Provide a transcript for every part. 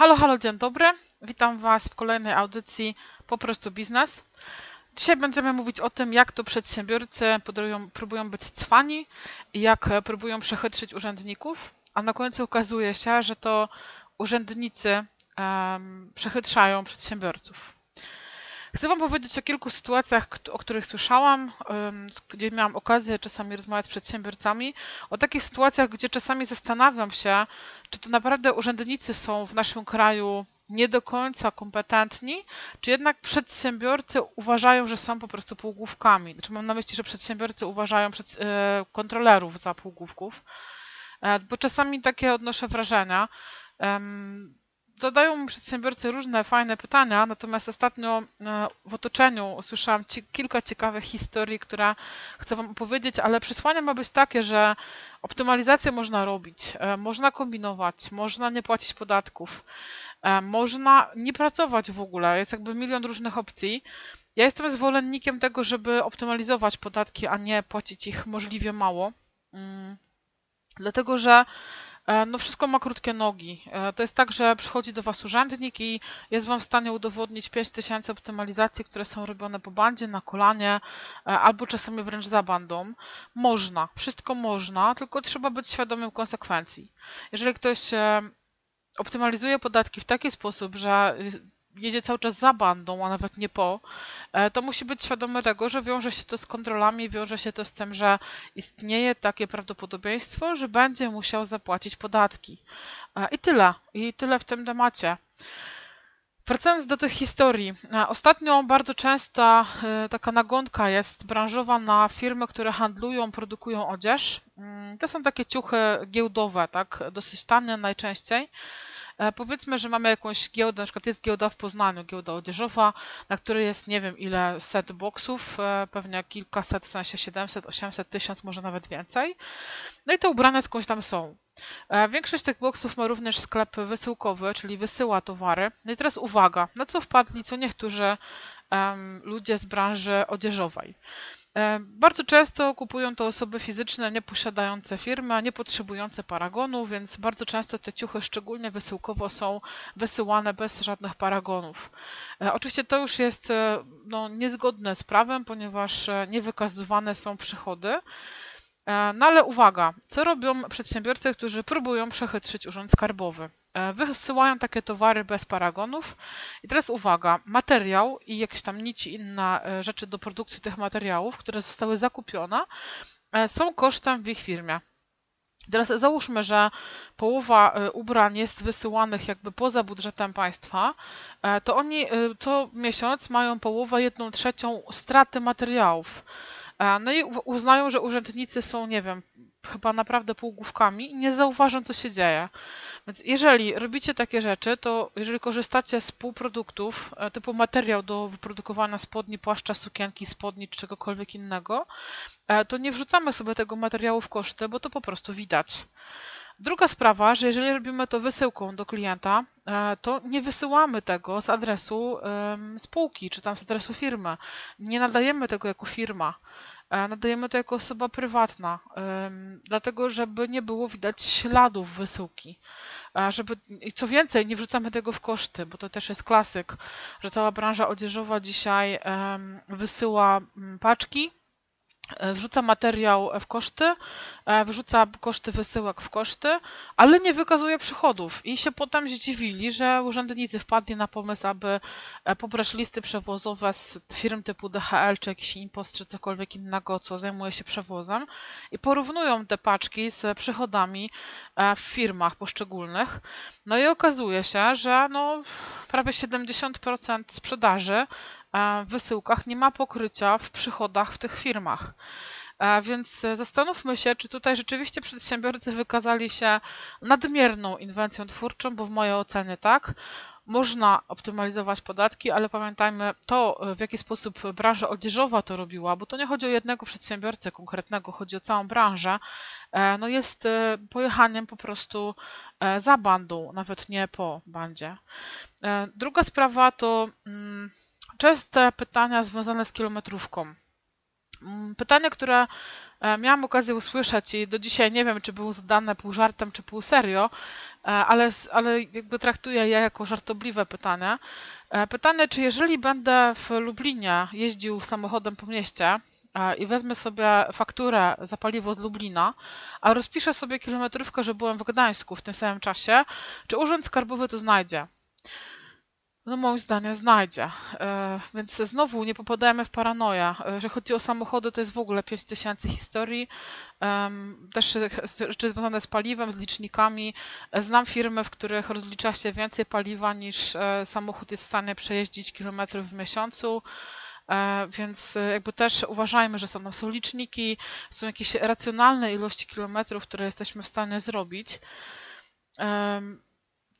Halo, halo, dzień dobry. Witam Was w kolejnej audycji Po prostu Biznes. Dzisiaj będziemy mówić o tym, jak to przedsiębiorcy próbują być cwani i jak próbują przechytrzyć urzędników, a na końcu okazuje się, że to urzędnicy przechytrzają przedsiębiorców. Chcę Wam powiedzieć o kilku sytuacjach, o których słyszałam, gdzie miałam okazję czasami rozmawiać z przedsiębiorcami, o takich sytuacjach, gdzie czasami zastanawiam się, czy to naprawdę urzędnicy są w naszym kraju nie do końca kompetentni, czy jednak przedsiębiorcy uważają, że są po prostu półgłówkami. Znaczy mam na myśli, że przedsiębiorcy uważają kontrolerów za półgłówków, bo czasami takie odnoszę wrażenia. Zadają przedsiębiorcy różne fajne pytania, natomiast ostatnio w otoczeniu usłyszałam kilka ciekawych historii, które chcę Wam opowiedzieć, ale przesłanie ma być takie, że optymalizację można robić, można kombinować, można nie płacić podatków, można nie pracować w ogóle, jest jakby milion różnych opcji. Ja jestem zwolennikiem tego, żeby optymalizować podatki, a nie płacić ich możliwie mało, dlatego że wszystko ma krótkie nogi. To jest tak, że przychodzi do Was urzędnik i jest Wam w stanie udowodnić 5000 optymalizacji, które są robione po bandzie, na kolanie, albo czasami wręcz za bandą. Można, wszystko można, tylko trzeba być świadomym konsekwencji. Jeżeli ktoś optymalizuje podatki w taki sposób, że jedzie cały czas za bandą, a nawet nie po, to musi być świadomy tego, że wiąże się to z kontrolami, wiąże się to z tym, że istnieje takie prawdopodobieństwo, że będzie musiał zapłacić podatki. I tyle w tym temacie. Wracając do tych historii. Ostatnio bardzo często taka nagonka jest branżowa na firmy, które handlują, produkują odzież. To są takie ciuchy giełdowe, tak, dosyć tanie najczęściej. Powiedzmy, że mamy jakąś giełdę, na przykład jest giełda w Poznaniu, giełda odzieżowa, na której jest nie wiem ile set boksów, pewnie kilkaset, w sensie 700, 800, 1000, może nawet więcej. No i te ubrania skądś tam są. Większość tych boksów ma również sklep wysyłkowy, czyli wysyła towary. No i teraz uwaga, na co wpadli co niektórzy ludzie z branży odzieżowej. Bardzo często kupują to osoby fizyczne, nieposiadające firmy, niepotrzebujące paragonu, więc bardzo często te ciuchy, szczególnie wysyłkowo, są wysyłane bez żadnych paragonów. Oczywiście to już jest niezgodne z prawem, ponieważ nie wykazywane są przychody. No ale uwaga, co robią przedsiębiorcy, którzy próbują przechytrzyć Urząd Skarbowy? Wysyłają takie towary bez paragonów i teraz uwaga, materiał i jakieś tam nici, inne rzeczy do produkcji tych materiałów, które zostały zakupione, są kosztem w ich firmie. Teraz załóżmy, że połowa ubrań jest wysyłanych jakby poza budżetem państwa, to oni co miesiąc mają połowę, 1/3 straty materiałów. No i uznają, że urzędnicy są, nie wiem, chyba naprawdę półgłówkami i nie zauważą, co się dzieje. Więc jeżeli robicie takie rzeczy, to jeżeli korzystacie z półproduktów, typu materiał do wyprodukowania spodni, płaszcza, sukienki, spodni czy czegokolwiek innego, to nie wrzucamy sobie tego materiału w koszty, bo to po prostu widać. Druga sprawa, że jeżeli robimy to wysyłką do klienta, to nie wysyłamy tego z adresu spółki czy tam z adresu firmy. Nie nadajemy tego jako firma, nadajemy to jako osoba prywatna, dlatego żeby nie było widać śladów wysyłki. Co więcej, nie wrzucamy tego w koszty, bo to też jest klasyk, że cała branża odzieżowa dzisiaj wysyła paczki, wrzuca materiał w koszty, wrzuca koszty wysyłek w koszty, ale nie wykazuje przychodów i się potem zdziwili, że urzędnicy wpadli na pomysł, aby pobrać listy przewozowe z firm typu DHL czy jakiś Inpost czy cokolwiek innego, co zajmuje się przewozem i porównują te paczki z przychodami w firmach poszczególnych. No i okazuje się, że prawie 70% sprzedaży w wysyłkach nie ma pokrycia w przychodach w tych firmach. Więc zastanówmy się, czy tutaj rzeczywiście przedsiębiorcy wykazali się nadmierną inwencją twórczą, bo w mojej ocenie tak. Można optymalizować podatki, ale pamiętajmy to, w jaki sposób branża odzieżowa to robiła, bo to nie chodzi o jednego przedsiębiorcę konkretnego, chodzi o całą branżę. Jest pojechaniem po prostu za bandą, nawet nie po bandzie. Druga sprawa to częste pytania związane z kilometrówką. Pytanie, które miałam okazję usłyszeć i do dzisiaj nie wiem, czy było zadane pół żartem, czy pół serio, ale jakby traktuję je jako żartobliwe pytanie. Pytanie, czy jeżeli będę w Lublinie jeździł samochodem po mieście i wezmę sobie fakturę za paliwo z Lublina, a rozpiszę sobie kilometrówkę, że byłem w Gdańsku w tym samym czasie, czy Urząd Skarbowy to znajdzie? No moim zdaniem znajdzie, więc znowu nie popadajmy w paranoję. Jeżeli chodzi o samochody, to jest w ogóle 5000 historii, też rzeczy związane z paliwem, z licznikami. Znam firmy, w których rozlicza się więcej paliwa niż samochód jest w stanie przejeździć kilometrów w miesiącu. Więc jakby też uważajmy, że są liczniki, są jakieś racjonalne ilości kilometrów, które jesteśmy w stanie zrobić.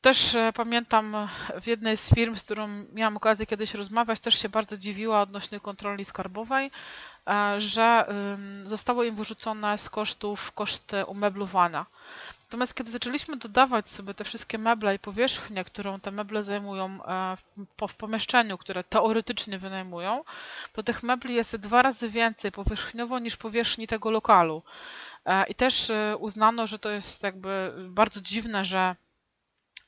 Też pamiętam w jednej z firm, z którą miałam okazję kiedyś rozmawiać, też się bardzo dziwiła odnośnie kontroli skarbowej, że zostało im wyrzucone z kosztów koszty umeblowania. Natomiast kiedy zaczęliśmy dodawać sobie te wszystkie meble i powierzchnię, którą te meble zajmują w pomieszczeniu, które teoretycznie wynajmują, to tych mebli jest 2 razy więcej powierzchniowo niż powierzchni tego lokalu. I też uznano, że to jest jakby bardzo dziwne, że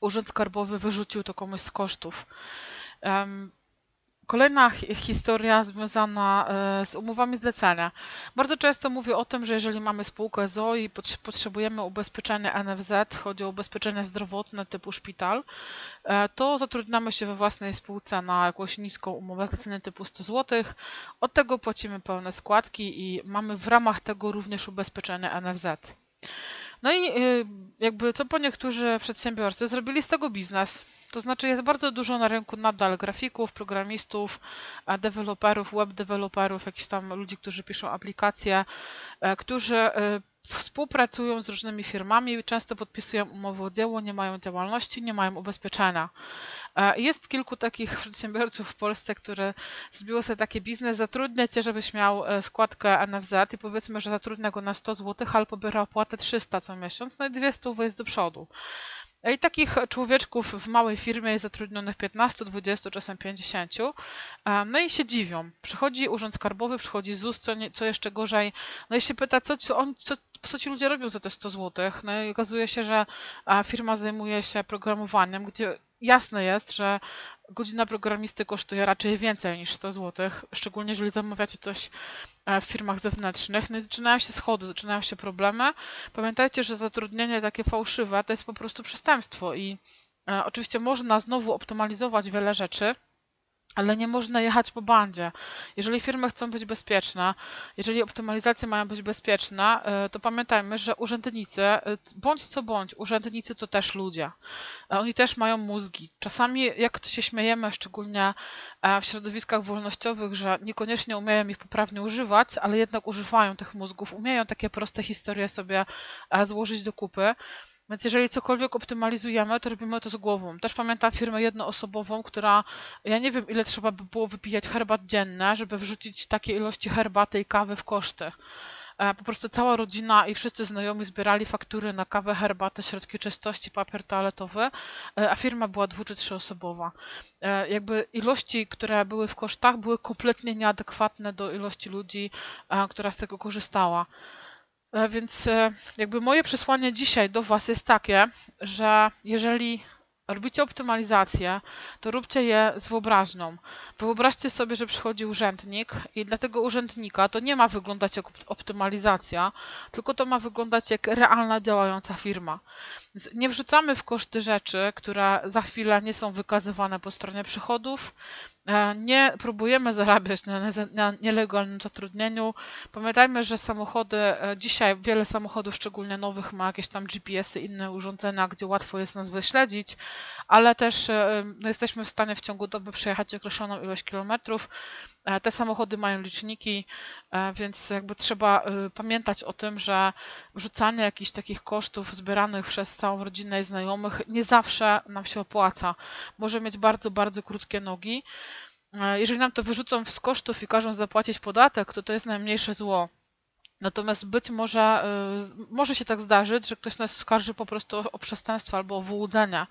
Urząd Skarbowy wyrzucił to komuś z kosztów. Kolejna historia związana z umowami zlecenia. Bardzo często mówię o tym, że jeżeli mamy spółkę z o.o. i potrzebujemy ubezpieczenia NFZ, chodzi o ubezpieczenie zdrowotne typu szpital, to zatrudniamy się we własnej spółce na jakąś niską umowę zlecenia typu 100 zł. Od tego płacimy pełne składki i mamy w ramach tego również ubezpieczenie NFZ. No i jakby co po niektórzy przedsiębiorcy zrobili z tego biznes. To znaczy jest bardzo dużo na rynku nadal grafików, programistów, deweloperów, web deweloperów, jakichś tam ludzi, którzy piszą aplikacje, którzy współpracują z różnymi firmami, często podpisują umowy o dzieło, nie mają działalności, nie mają ubezpieczenia. Jest kilku takich przedsiębiorców w Polsce, które zrobiło sobie taki biznes, zatrudnia cię, żebyś miał składkę NFZ i powiedzmy, że zatrudnia go na 100 zł, ale pobiera opłatę 300 co miesiąc, no i 200 jest do przodu. I takich człowieczków w małej firmie jest zatrudnionych 15, 20, czasem 50. No i się dziwią. Przychodzi Urząd Skarbowy, przychodzi ZUS, co jeszcze gorzej. No i się pyta, co ci ludzie robią za te 100 zł. No i okazuje się, że firma zajmuje się programowaniem, gdzie jasne jest, że godzina programisty kosztuje raczej więcej niż 100 zł, szczególnie jeżeli zamawiacie coś w firmach zewnętrznych. No i zaczynają się schody, zaczynają się problemy. Pamiętajcie, że zatrudnienie takie fałszywe to jest po prostu przestępstwo i oczywiście można znowu optymalizować wiele rzeczy, ale nie można jechać po bandzie. Jeżeli firmy chcą być bezpieczne, jeżeli optymalizacje mają być bezpieczne, to pamiętajmy, że urzędnicy, bądź co, urzędnicy to też ludzie. Oni też mają mózgi. Czasami jak to się śmiejemy, szczególnie w środowiskach wolnościowych, że niekoniecznie umieją ich poprawnie używać, ale jednak używają tych mózgów, umieją takie proste historie sobie złożyć do kupy. Więc jeżeli cokolwiek optymalizujemy, to robimy to z głową. Też pamiętam firmę jednoosobową, która, ja nie wiem ile trzeba by było wypijać herbat dziennie, żeby wrzucić takie ilości herbaty i kawy w koszty. Po prostu cała rodzina i wszyscy znajomi zbierali faktury na kawę, herbatę, środki czystości, papier toaletowy, a firma była 2- czy 3-osobowa. Jakby ilości, które były w kosztach, były kompletnie nieadekwatne do ilości ludzi, która z tego korzystała. Więc jakby moje przesłanie dzisiaj do Was jest takie, że jeżeli robicie optymalizację, to róbcie je z wyobraźnią. Wyobraźcie sobie, że przychodzi urzędnik i dla tego urzędnika to nie ma wyglądać jak optymalizacja, tylko to ma wyglądać jak realna działająca firma. Więc nie wrzucamy w koszty rzeczy, które za chwilę nie są wykazywane po stronie przychodów. Nie próbujemy zarabiać na nielegalnym zatrudnieniu. Pamiętajmy, że samochody, dzisiaj wiele samochodów, szczególnie nowych, ma jakieś tam GPS-y, inne urządzenia, gdzie łatwo jest nas wyśledzić, ale też jesteśmy w stanie w ciągu doby przejechać określoną ilość kilometrów. Te samochody mają liczniki, więc jakby trzeba pamiętać o tym, że wrzucanie jakichś takich kosztów zbieranych przez całą rodzinę i znajomych nie zawsze nam się opłaca. Może mieć bardzo, bardzo krótkie nogi. Jeżeli nam to wyrzucą z kosztów i każą zapłacić podatek, to jest najmniejsze zło. Natomiast być może się tak zdarzyć, że ktoś nas skarży po prostu o przestępstwo albo o wyłudzenia.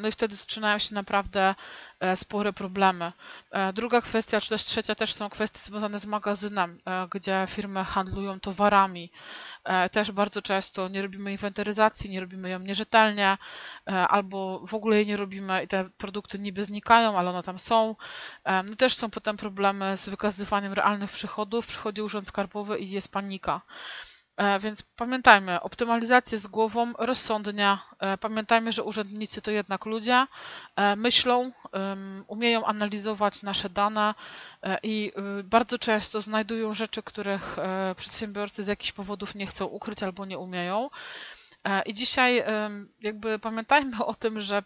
No i wtedy zaczynają się naprawdę spore problemy. Druga kwestia, czy też trzecia, też są kwestie związane z magazynem, gdzie firmy handlują towarami. Też bardzo często nie robimy inwentaryzacji, nie robimy ją nierzetelnie, albo w ogóle jej nie robimy i te produkty niby znikają, ale one tam są. No też są potem problemy z wykazywaniem realnych przychodów. Przychodzi urząd skarbowy i jest panika. Więc pamiętajmy, optymalizację z głową, rozsądnie. Pamiętajmy, że urzędnicy to jednak ludzie, myślą, umieją analizować nasze dane i bardzo często znajdują rzeczy, których przedsiębiorcy z jakichś powodów nie chcą ukryć albo nie umieją. I dzisiaj jakby pamiętajmy o tym, że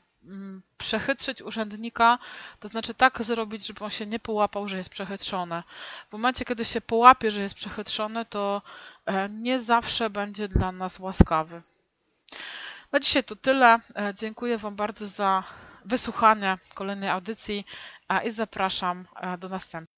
przechytrzyć urzędnika, to znaczy tak zrobić, żeby on się nie połapał, że jest przechytrzony. W momencie, kiedy się połapie, że jest przechytrzony, to nie zawsze będzie dla nas łaskawy. Na dzisiaj to tyle. Dziękuję Wam bardzo za wysłuchanie kolejnej audycji i zapraszam do następnej.